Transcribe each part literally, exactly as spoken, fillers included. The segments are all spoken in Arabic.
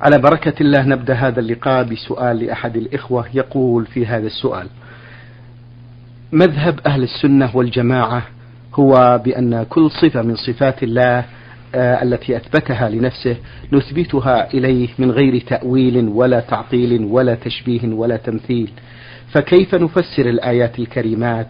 على بركة الله نبدأ هذا اللقاء بسؤال لأحد الإخوة يقول في هذا السؤال: مذهب أهل السنة والجماعة هو بأن كل صفة من صفات الله التي أثبتها لنفسه نثبتها إليه من غير تأويل ولا تعطيل ولا تشبيه ولا تمثيل، فكيف نفسر الآيات الكريمات؟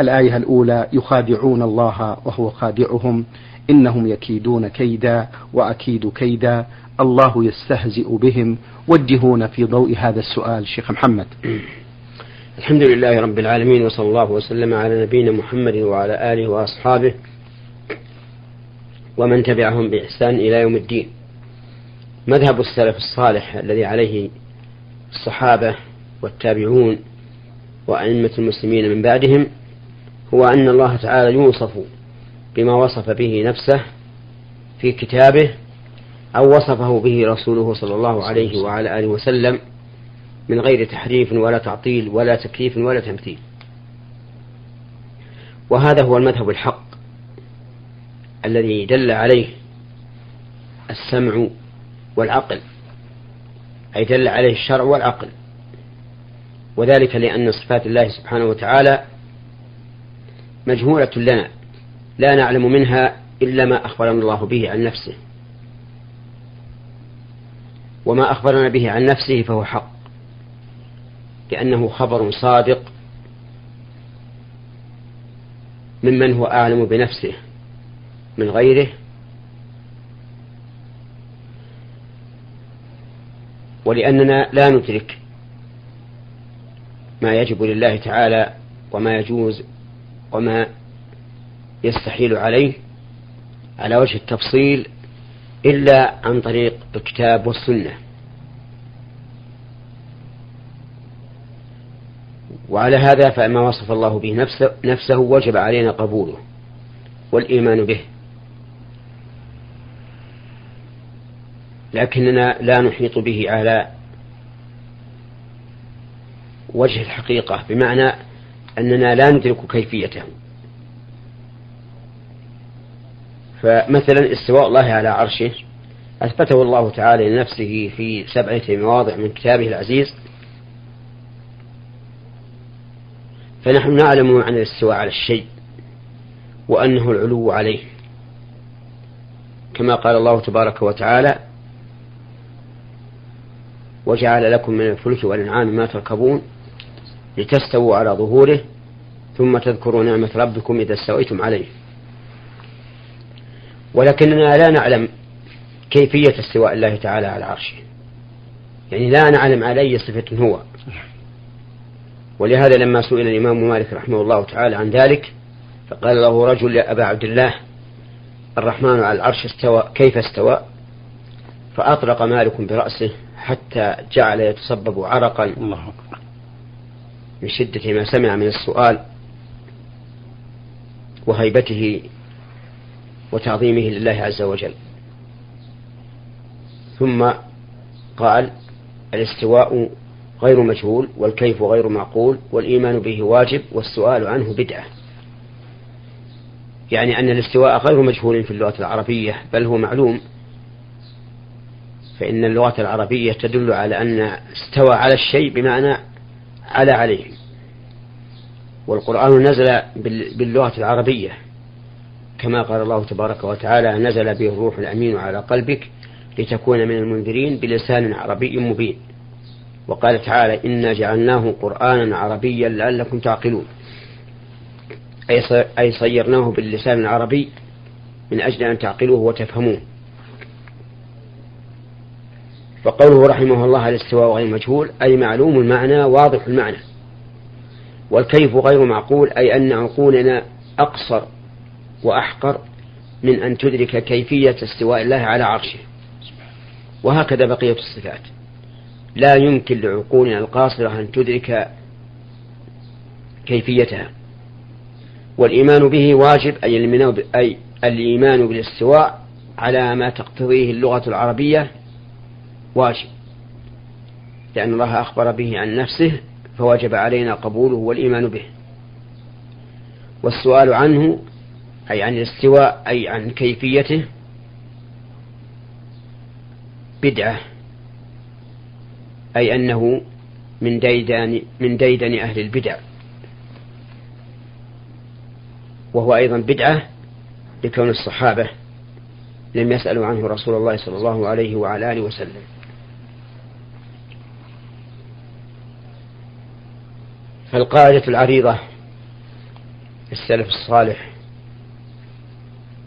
الآية الأولى: يخادعون الله وهو خادعهم، إنهم يكيدون كيدا وأكيد كيدا، الله يستهزئ بهم. وجهونا في ضوء هذا السؤال شيخ محمد. الحمد لله رب العالمين، وصلى الله وسلم على نبينا محمد وعلى آله وأصحابه ومن تبعهم بإحسان إلى يوم الدين. مذهب السلف الصالح الذي عليه الصحابة والتابعون وأئمة المسلمين من بعدهم هو أن الله تعالى يوصف بما وصف به نفسه في كتابه أو وصفه به رسوله صلى الله عليه وعلى آله وسلم من غير تحريف ولا تعطيل ولا تكييف ولا تمثيل، وهذا هو المذهب الحق الذي دل عليه السمع والعقل، أي دل عليه الشرع والعقل، وذلك لأن صفات الله سبحانه وتعالى مجهولة لنا، لا نعلم منها إلا ما أخبرنا الله به عن نفسه، وما أخبرنا به عن نفسه فهو حق لأنه خبر صادق ممن هو أعلم بنفسه من غيره، ولأننا لا ندرك ما يجب لله تعالى وما يجوز وما يستحيل عليه على وجه التفصيل إلا عن طريق الكتاب والسنة. وعلى هذا فما وصف الله به نفسه, نفسه وجب علينا قبوله والإيمان به، لكننا لا نحيط به على وجه الحقيقة، بمعنى أننا لا ندرك كيفيته. فمثلا استواء الله على عرشه أثبته الله تعالى لنفسه في سبعة مواضع من كتابه العزيز، فنحن نعلم عن الاستواء على الشيء وأنه العلو عليه، كما قال الله تبارك وتعالى: وجعل لكم من الفلك والأنعام ما تركبون لتستووا على ظهوره ثم تذكروا نعمة ربكم إذا استويتم عليه. ولكننا لا نعلم كيفية استواء الله تعالى على عرشه، يعني لا نعلم على أي صفة هو. ولهذا لما سئل الإمام مالك رحمه الله تعالى عن ذلك فقال له رجل: يا أبا عبد الله، الرحمن على العرش استوى، كيف استوى؟ فأطرق مالك برأسه حتى جعل يتصبب عرقا الله من شدة ما سمع من السؤال وهيبته وتعظيمه لله عز وجل. ثم قال: الاستواء غير مجهول، والكيف غير معقول، والإيمان به واجب، والسؤال عنه بدعة. يعني أن الاستواء غير مجهول في اللغة العربية بل هو معلوم، فإن اللغة العربية تدل على أن استوى على الشيء بمعنى على عليه، والقرآن نزل باللغة العربية كما قال الله تبارك وتعالى: نزل به الروح الأمين على قلبك لتكون من المنذرين بلسان عربي مبين. وقال تعالى: إنا جعلناه قرآنا عربيا لعلكم تعقلون، أي صيرناه باللسان العربي من أجل أن تعقلوه وتفهموه. فقوله رحمه الله: الاستواء غير مجهول، أي معلوم المعنى واضح المعنى. والكيف غير معقول، أي أن عقولنا أقصر وأحقر من أن تدرك كيفية استواء الله على عرشه. وهكذا بقية الصفات، لا يمكن لعقولنا القاصرة أن تدرك كيفيتها. والإيمان به واجب، أي الإيمان بالاستواء على ما تقتضيه اللغة العربية واجب، لأن الله أخبر به عن نفسه فوجب علينا قبوله والإيمان به. والسؤال عنه، أي عن الاستواء، أي عن كيفيته، بدعة، أي أنه من ديدن من ديدن أهل البدع، وهو أيضا بدعة لكون الصحابة لم يسألوا عنه رسول الله صلى الله عليه وعلى آله وسلم. فالقاعدة العريضة السلف الصالح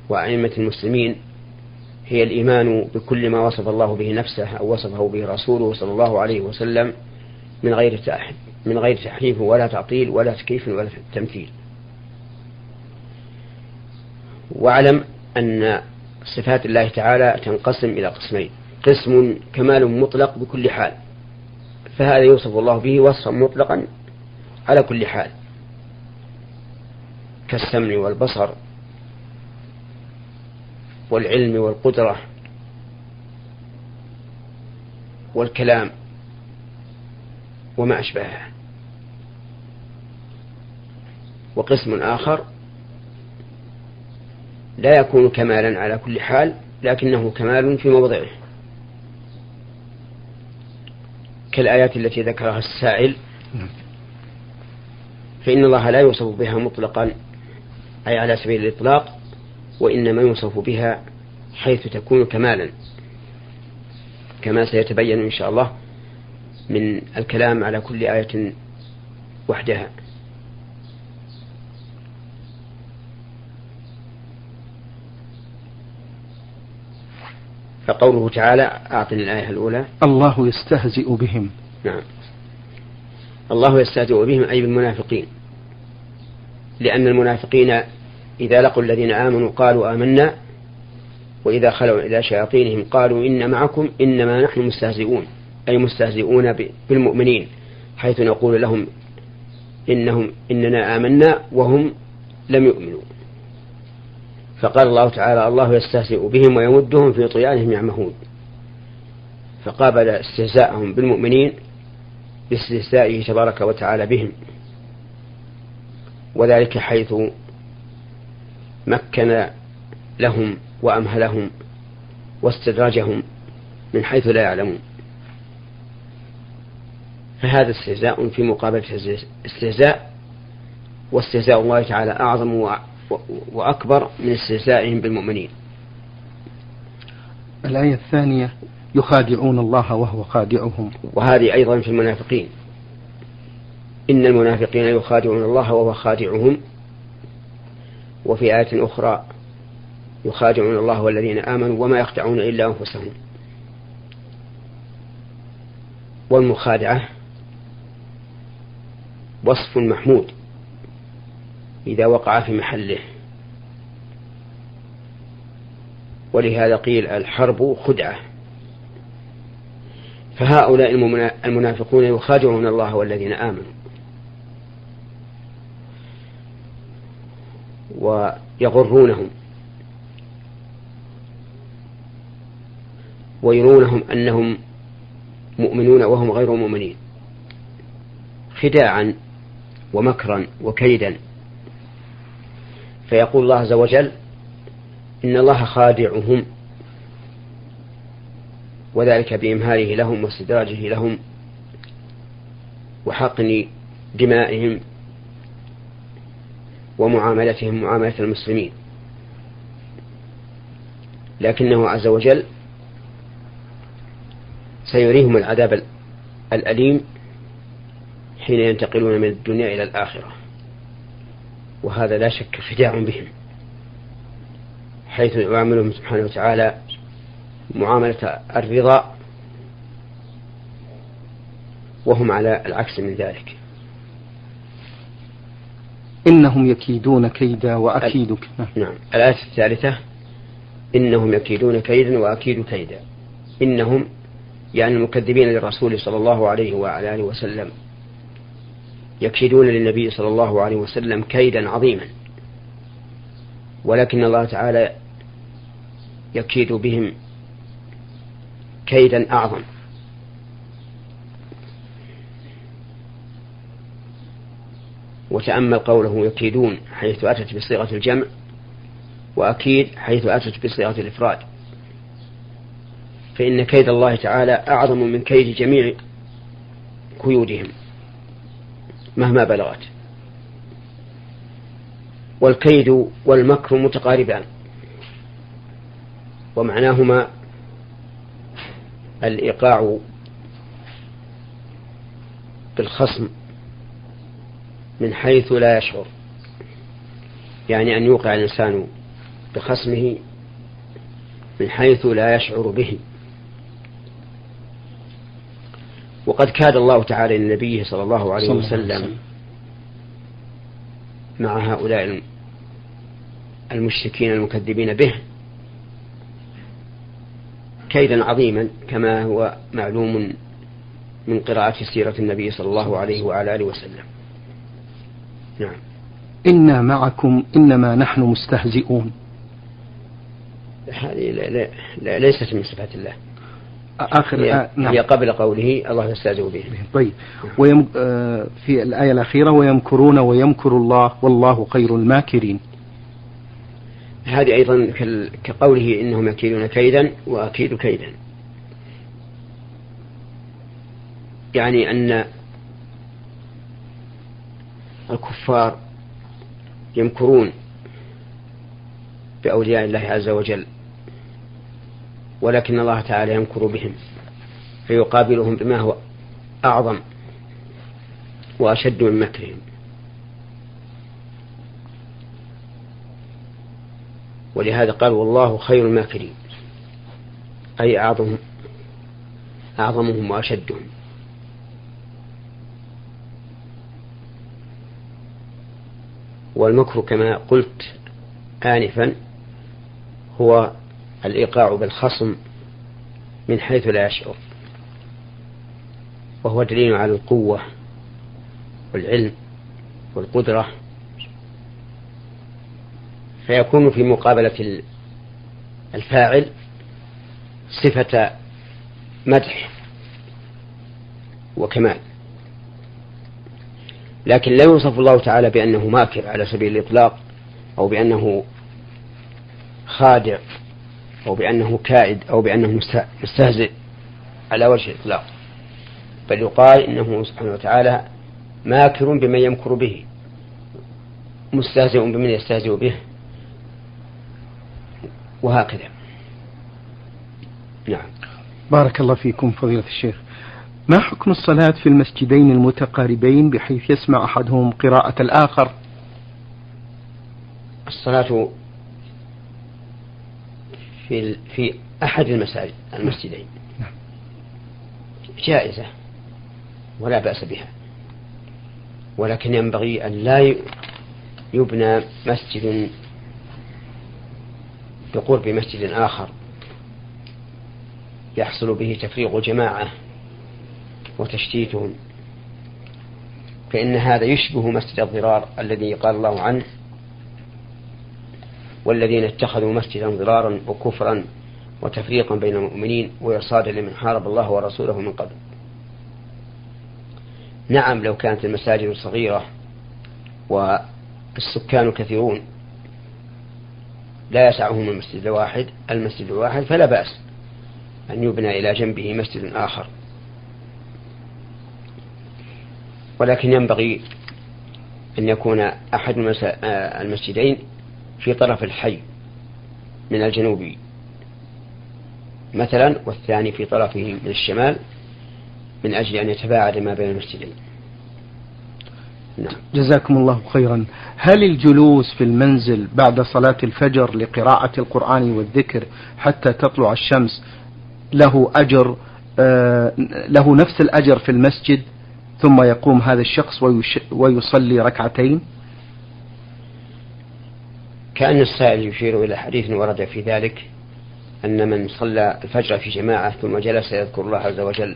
وأئمة المسلمين هي الإيمان بكل ما وصف الله به نفسه أو وصفه به رسوله صلى الله عليه وسلم من غير من غير تحريف ولا تعطيل ولا تكييف ولا تمثيل. واعلم أن صفات الله تعالى تنقسم إلى قسمين: قسم كمال مطلق بكل حال، فهذا يوصف الله به وصفا مطلقا على كل حال كالسمع والبصر والعلم والقدرة والكلام وما أشبهها. وقسم آخر لا يكون كمالا على كل حال، لكنه كمال في موضعه، كالآيات التي ذكرها السائل، فإن الله لا يوصف بها مطلقا أي على سبيل الإطلاق، وإنما يوصف بها حيث تكون كمالا، كما سيتبين إن شاء الله من الكلام على كل آية وحدها. فقوله تعالى، أعطني الآية الأولى، الله يستهزئ بهم. نعم، الله يستهزئ بهم أي بالمنافقين، لأن المنافقين إذا لقوا الذين آمنوا قالوا آمنا، وإذا خلوا إلى شياطينهم قالوا إن معكم إنما نحن مستهزئون، أي مستهزئون بالمؤمنين، حيث نقول لهم إنهم إننا آمنا وهم لم يؤمنوا. فقال الله تعالى الله يستهزئ بهم ويمدهم في طغيانهم يعمهون، فقابل استهزاءهم بالمؤمنين باستهزائه تبارك وتعالى بهم، وذلك حيث مكن لهم وأمهلهم واستدرجهم من حيث لا يعلمون، فهذا استهزاء في مقابلة استهزاء، واستهزاء الله تعالى أعظم وأكبر من استهزائهم بالمؤمنين. الآية الثانية يخادعون الله وهو خادعهم، وهذه أيضا في المنافقين، إن المنافقين يخادعون الله وهو خادعهم. وفي آية أخرى يخادعون الله والذين آمنوا وما يخدعون إلا أنفسهم. والمخادعة وصف محمود إذا وقع في محله، ولهذا قيل الحرب خدعة. فهؤلاء المنافقون يخادعون الله والذين آمنوا ويغرونهم ويرونهم أنهم مؤمنون وهم غير مؤمنين، خداعا ومكرا وكيدا. فيقول الله عز وجل إن الله خادعهم، وذلك بإمهاله لهم واستدراجه لهم وحقن دمائهم ومعاملتهم معاملة المسلمين، لكنه عز وجل سيريهم العذاب الأليم حين ينتقلون من الدنيا إلى الآخرة، وهذا لا شك خداع بهم، حيث يعاملهم سبحانه وتعالى معاملة الرضا وهم على العكس من ذلك. إنهم يكيدون كيدا وأكيد كيدا. نعم، الآية الثالثة إنهم يكيدون كيدا وأكيد كيدا. إنهم يعني المكذبين للرسول صلى الله عليه وعلى آله وسلم، يكيدون للنبي صلى الله عليه وسلم كيدا عظيما، ولكن الله تعالى يكيد بهم كيدا أعظم. وتأمل قوله يكيدون حيث أتت بصيغة الجمع، وأكيد حيث أتت بصيغة الإفراد، فإن كيد الله تعالى أعظم من كيد جميع كيودهم مهما بلغت. والكيد والمكر متقاربان، ومعناهما الإيقاع بالخصم من حيث لا يشعر، يعني أن يوقع الإنسان بخصمه من حيث لا يشعر به. وقد كاد الله تعالى لنبيه صلى الله عليه وسلم مع هؤلاء المشركين المكذبين به كيدا عظيما، كما هو معلوم من قراءة سيرة النبي صلى الله عليه وعلى آله وسلم. نعم. إنا معكم إنما نحن مستهزئون، هذه لا لا لا ليست من صفات الله. آخر هي, آه نعم. هي قبل قوله الله يستهزئ به. طيب. ويم آه في الآية الأخيرة ويمكرون ويمكر الله والله خير الماكرين، هذه أيضا كقوله إنهم يكيدون كيدا وأكيد كيدا، يعني أن الكفار يمكرون بأولياء الله عز وجل، ولكن الله تعالى يمكر بهم فيقابلهم بما هو أعظم وأشد من مكرهم. ولهذا قال والله خير الماكرين، أي أعظم أعظمهم وأشدهم. والمكر كما قلت آنفا هو الإيقاع بالخصم من حيث لا يشعر، وهو دليل على القوة والعلم والقدرة، فيكون في مقابلة الفاعل صفة مدح وكمال. لكن لا يوصف الله تعالى بأنه ماكر على سبيل الإطلاق، أو بأنه خادع، أو بأنه كائد، أو بأنه مستهزئ على وجه الإطلاق، بل يقال إنه سبحانه وتعالى ماكر بمن يمكر به، مستهزئ بمن يستهزئ به، وهكذا. نعم. بارك الله فيكم فضيلة الشيخ. ما حكم الصلاة في المسجدين المتقاربين بحيث يسمع أحدهم قراءة الآخر؟ الصلاة في في أحد المساجد المسجدين جائزة ولا بأس بها، ولكن ينبغي أن لا يبنى مسجد بقرب مسجد آخر يحصل به تفريق الجماعة وتشتيتهم، فإن هذا يشبه مسجد الضرار الذي قال الله عنه والذين اتخذوا مسجدا ضرارا وكفرا وتفريقا بين المؤمنين وإرصادا لمن حارب الله ورسوله من قبل. نعم، لو كانت المساجد صغيرة والسكان كثيرون لا يسعهم المسجد الواحد المسجد الواحد فلا بأس أن يبنى إلى جنبه مسجد آخر، ولكن ينبغي أن يكون أحد المسجدين في طرف الحي من الجنوب مثلا، والثاني في طرفه من الشمال، من أجل أن يتباعد ما بين المسجدين. نعم. جزاكم الله خيرا. هل الجلوس في المنزل بعد صلاة الفجر لقراءة القرآن والذكر حتى تطلع الشمس له أجر آه له نفس الأجر في المسجد، ثم يقوم هذا الشخص ويصلي ركعتين؟ كأن السائل يشير إلى حديث ورد في ذلك أن من صلى الفجر في جماعة ثم جلس يذكر الله عز وجل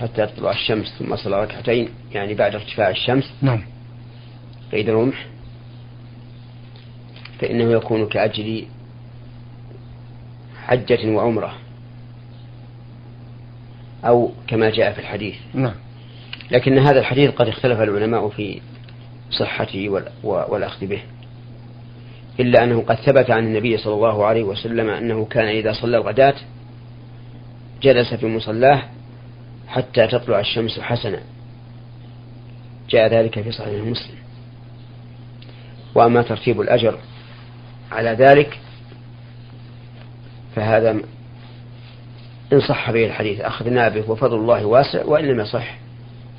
حتى تطلع الشمس ثم صلى ركعتين، يعني بعد ارتفاع الشمس نعم قيد الرمح، فإنه يكون كأجل حجة وعمرة، أو كما جاء في الحديث. نعم. لكن هذا الحديث قد اختلف العلماء في صحته والأخذ به، إلا أنه قد ثبت عن النبي صلى الله عليه وسلم أنه كان إذا صلى الغداة جلس في مصلاه حتى تطلع الشمس حسنا، جاء ذلك في صحيح مسلم. وأما ترتيب الأجر على ذلك فهذا إن صح به الحديث أخذنا به، وفضل الله واسع، وإن لم يصح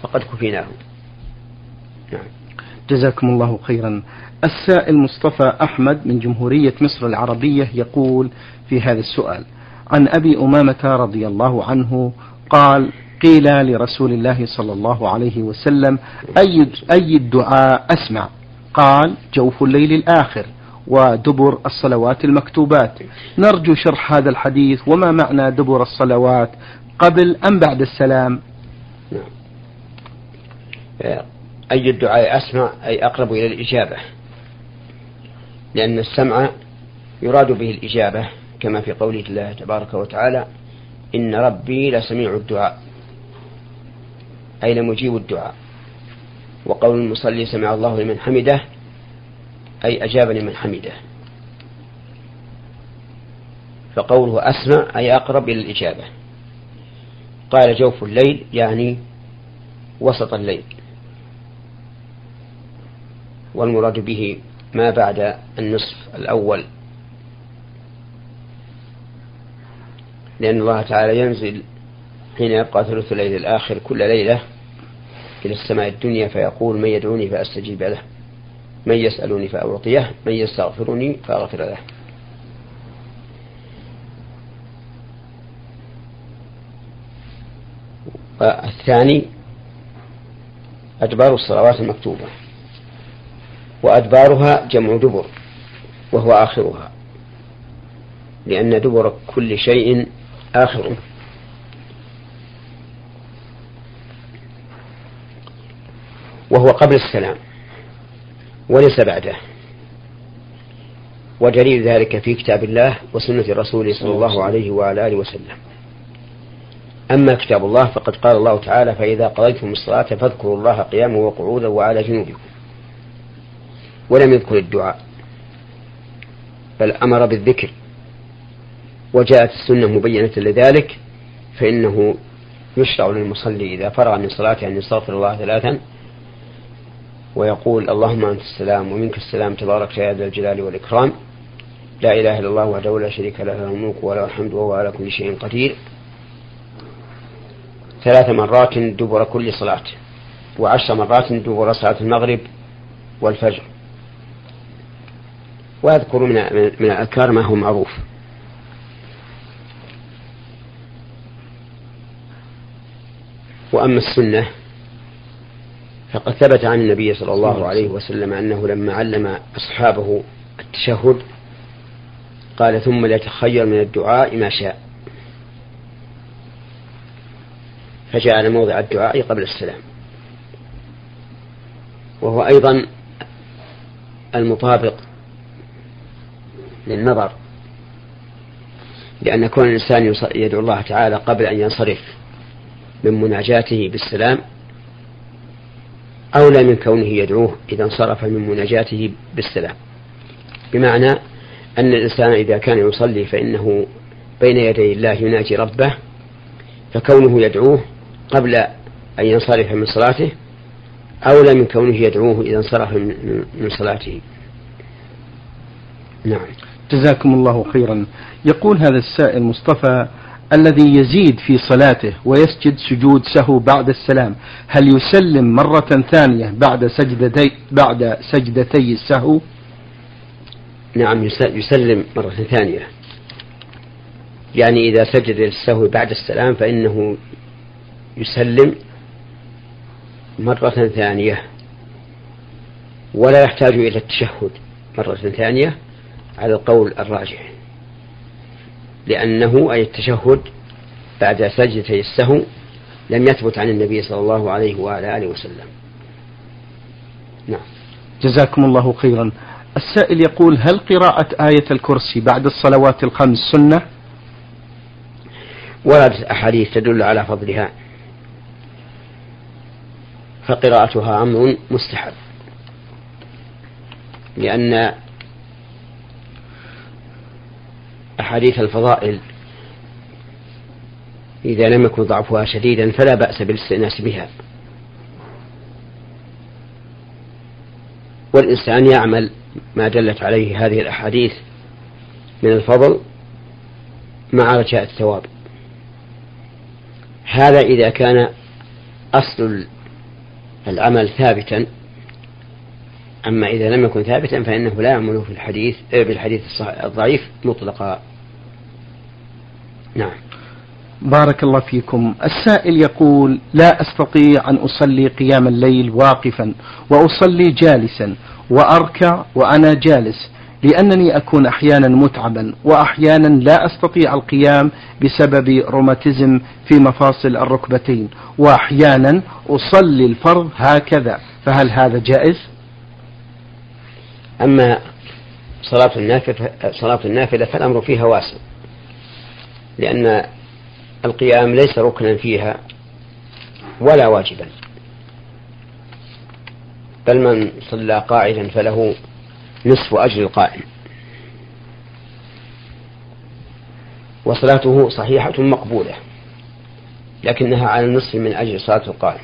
فقد كفيناه. نعم. جزاكم الله خيرا. السائل مصطفى أحمد من جمهورية مصر العربية يقول في هذا السؤال عن أبي أمامة رضي الله عنه قال قيل لرسول الله صلى الله عليه وسلم أي أي الدعاء أسمع؟ قال جوف الليل الآخر ودبر الصلوات المكتوبات. نرجو شرح هذا الحديث وما معنى دبر الصلوات قبل أم بعد السلام؟ أي الدعاء أسمع أي أقرب إلى الإجابة، لأن السمع يراد به الإجابة كما في قوله الله تبارك وتعالى إن ربي لسميع الدعاء، أي لمجيب الدعاء. وقول المصلي سمع الله لمن حمده أي أجاب لمن حمده، فقوله أسمع أي أقرب إلى الإجابة. قال جوف الليل يعني وسط الليل، والمراد به ما بعد النصف الأول، لأن الله تعالى ينزل حين يبقى ثلث الليل الآخر كل ليلة إلى السماء الدنيا فيقول من يدعوني فأستجيب له، من يسألني فأعطيه، من يستغفرني فأغفر له. والثاني أدبار الصلوات المكتوبة، وأدبارها جمع دبر وهو آخرها، لأن دبر كل شيء آخره. وهو قبل السلام وليس بعده، ودليل ذلك في كتاب الله وسنة رسوله صلى الله عليه وعلى آله وسلم. أما كتاب الله فقد قال الله تعالى فإذا قضيتم الصلاة فاذكروا الله قياما وقعودا وعلى جنوبكم، ولم يذكر الدعاء بل أمر بالذكر، وجاءت السنة مبينة لذلك، فإنه يشرع للمصلي إذا فرغ من صلاته أن يستغفر الله ثلاثا ويقول اللهم أنت السلام ومنك السلام تبارك يا ذا الجلال والإكرام، لا إله إلا الله وحده لا شريك له له الملك وله الحمد وهو على كل شيء قدير، ثلاث مرات دبر كل صلاة، وعشر مرات دبر صلاة المغرب والفجر. وأذكر من من الأذكار ما هو معروف. وأما السنة فقد ثبت عن النبي صلى الله عليه وسلم أنه لما علم أصحابه التشهد قال ثم لا تخير من الدعاء ما شاء، فجعل موضع الدعاء قبل السلام، وهو أيضا المطابق للنظر، لأن كون الإنسان يدعو الله تعالى قبل أن ينصرف من مناجاته بالسلام أولى من كونه يدعوه إذا انصرف من مناجاته بالسلام، بمعنى أن الإنسان إذا كان يصلي فإنه بين يدي الله يناجي ربه، فكونه يدعوه قبل أن ينصرف من صلاته أولى من كونه يدعوه إذا انصرف من صلاته. نعم. جزاكم الله خيرا. يقول هذا السائل مصطفى الذي يزيد في صلاته ويسجد سجود سهو بعد السلام هل يسلم مرة ثانية بعد سجدتي بعد سجدتي السهو؟ نعم يسلم مرة ثانية، يعني إذا سجد السهو بعد السلام فإنه يسلم مرة ثانية، ولا يحتاج إلى التشهد مرة ثانية على القول الراجح، لأنه أي التشهد بعد سجدتي السهو لم يثبت عن النبي صلى الله عليه وعلى آله وسلم. نعم. جزاكم الله خيرا. السائل يقول هل قراءة آية الكرسي بعد الصلوات الخمس سنة؟ وردت أحاديث تدل على فضلها، فقراءتها أمر مستحب، لأن أحاديث الفضائل إذا لم يكن ضعفها شديدا فلا بأس بالاستئناس بها. والإنسان يعمل ما دلت عليه هذه الأحاديث من الفضل مع رجاء الثواب. هذا إذا كان أصل العمل ثابتا، أما إذا لم يكن ثابتا فإنه لا يعمل في الحديث بالحديث الضعيف مطلقا. نعم. بارك الله فيكم. السائل يقول: لا أستطيع أن أصلي قيام الليل واقفا، وأصلي جالسا، وأركع وأنا جالس، لأنني أكون أحيانا متعبا وأحيانا لا أستطيع القيام بسبب روماتيزم في مفاصل الركبتين، وأحيانا أصلي الفرض هكذا، فهل هذا جائز؟ أما صلاة النافلة, صلاة النافلة فالأمر فيها واسع، لأن القيام ليس ركنا فيها ولا واجبا، بل من صلى قاعدا فله نصف أجر القائم، وصلاته صحيحة مقبولة لكنها على النصف من أجر صلاة القائم.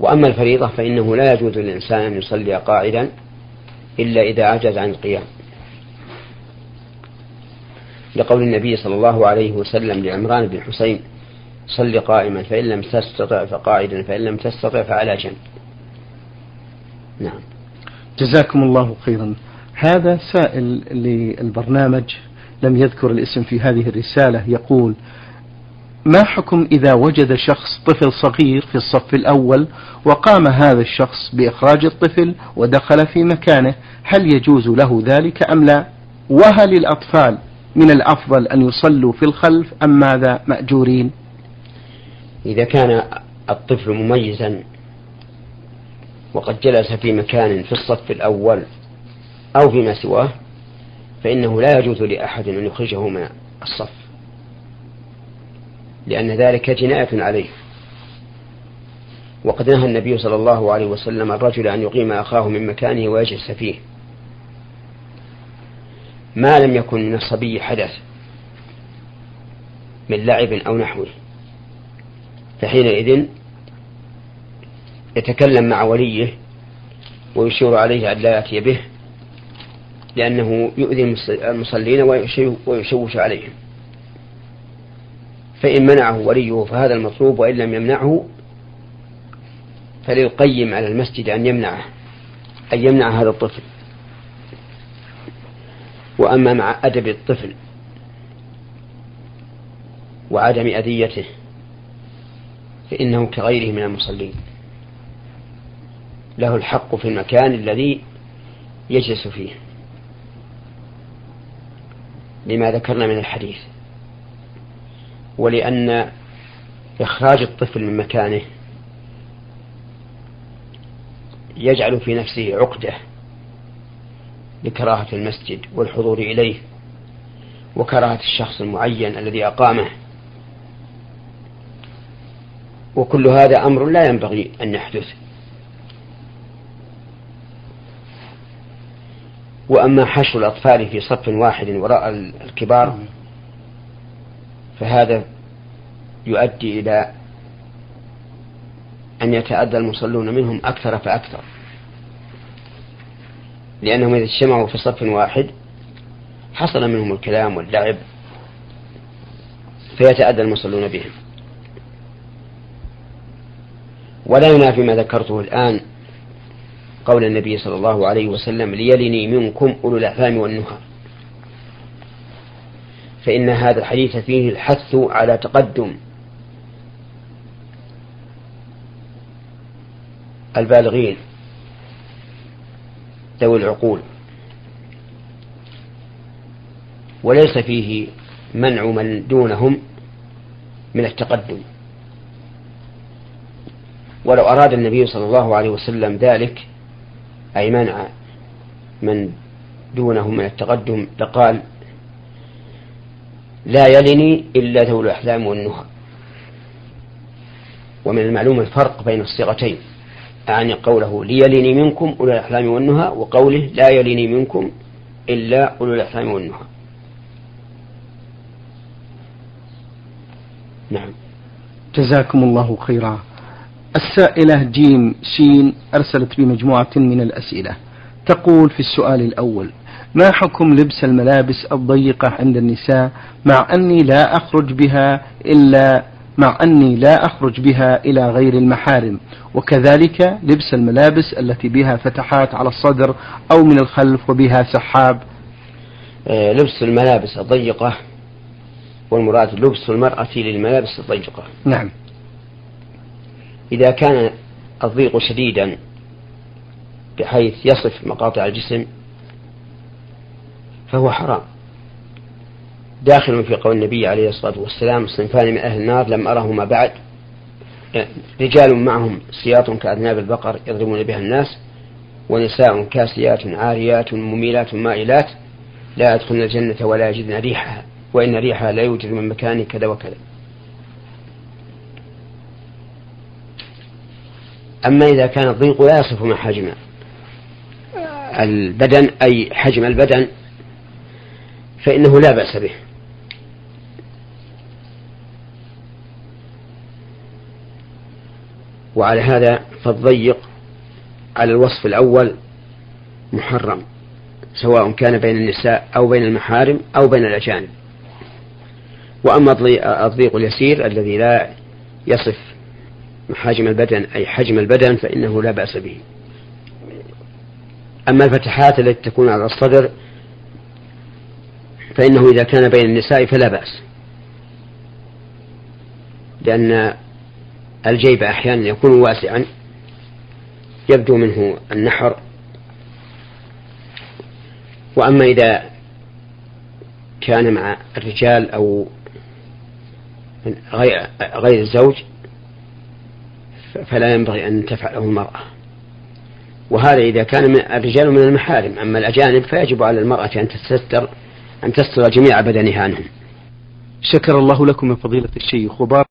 وأما الفريضة فإنه لا يجوز للإنسان أن يصلي قاعدا إلا إذا عجز عن القيام، لقول النبي صلى الله عليه وسلم لعمران بن حسين: صل قائما فإن لم تستطع فقاعدا فإن لم تستطع فعلى جنب. نعم. جزاكم الله خيرا. هذا سائل للبرنامج لم يذكر الاسم في هذه الرسالة يقول: ما حكم إذا وجد شخص طفل صغير في الصف الأول وقام هذا الشخص بإخراج الطفل ودخل في مكانه، هل يجوز له ذلك أم لا؟ وهل الأطفال من الأفضل أن يصلوا في الخلف أم ماذا مأجورين؟ إذا كان الطفل مميزا وقد جلس في مكان في الصف الأول أو فيما سواه فإنه لا يجوز لأحد أن يخرجه من الصف، لأن ذلك جناية عليه، وقد نهى النبي صلى الله عليه وسلم الرجل أن يقيم أخاه من مكانه ويجلس فيه ما لم يكن من الصبي حدث من لعب أو نحوه، فحينئذ يتكلم مع وليه ويشير عليه أن لا يأتي به لأنه يؤذي المصلين ويشوش عليهم، فإن منعه وليه فهذا المطلوب، وإن لم يمنعه فللقيم على المسجد أن يمنعه أن يمنع هذا الطفل. وأما مع أدب الطفل وعدم أذيته فإنه كغيره من المصلين له الحق في المكان الذي يجلس فيه لما ذكرنا من الحديث، ولأن إخراج الطفل من مكانه يجعل في نفسه عقدة لكراهة المسجد والحضور إليه وكراهة الشخص المعين الذي أقامه، وكل هذا أمر لا ينبغي أن يحدث. وأما حشو الأطفال في صف واحد وراء الكبار فهذا يؤدي إلى أن يتأذى المصلون منهم أكثر فأكثر، لأنهم إذا اجتمعوا في صف واحد حصل منهم الكلام واللعب فيتأذى المصلون بهم. ولا ينافي ما ذكرته الآن قول النبي صلى الله عليه وسلم: ليلني منكم أولو الأعلام والنهى، فإن هذا الحديث فيه الحث على تقدم البالغين ذوي العقول، وليس فيه منع من دونهم من التقدم، ولو أراد النبي صلى الله عليه وسلم ذلك أي منع من دونهم من التقدم لقال: لا يلني إلا ذو الأحلام والنهى. ومن المعلوم الفرق بين الصيغتين، يعني قوله ليلني منكم أولو الأحلام والنهى وقوله لا يلني منكم إلا أولو الأحلام والنهى. نعم. جزاكم الله خيرا. السائلة جيم سين أرسلت بمجموعة من الأسئلة. تقول في السؤال الأول: ما حكم لبس الملابس الضيقة عند النساء مع أني لا أخرج بها إلا مع أني لا أخرج بها إلى غير المحارم، وكذلك لبس الملابس التي بها فتحات على الصدر أو من الخلف وبها سحاب؟ لبس الملابس الضيقة، والمراد لبس المرأة للملابس الضيقة. نعم. إذا كان الضيق شديدا بحيث يصف مقاطع الجسم فهو حرام، داخل في قول النبي عليه الصلاة والسلام: صنفان من أهل النار لم أرهما بعد، رجال معهم سياط كأذناب البقر يضربون بها الناس، ونساء كاسيات عاريات مميلات مائلات لا يدخلن الجنة ولا يجدن ريحها، وإن ريحها لا يوجد من مكان كذا وكذا. أما إذا كان الضيق لا يصف ما حجم البدن أي حجم البدن فإنه لا بأس به. وعلى هذا فالضيق على الوصف الأول محرم، سواء كان بين النساء أو بين المحارم أو بين الأجانب. وأما الضيق اليسير الذي لا يصف حجم البدن أي حجم البدن فإنه لا بأس به. أما الفتحات التي تكون على الصدر فإنه إذا كان بين النساء فلا بأس، لأن الجيب أحيانا يكون واسعا يبدو منه النحر. وأما إذا كان مع الرجال أو غير الزوج فلا ينبغي أن تفعله المرأة، وهذا إذا كان من الرجال من المحارم. أما الأجانب فيجب على المرأة أن تستر أن تستر جميع بدنها عنهم. شكر الله لكم يا فضيلة الشيخ.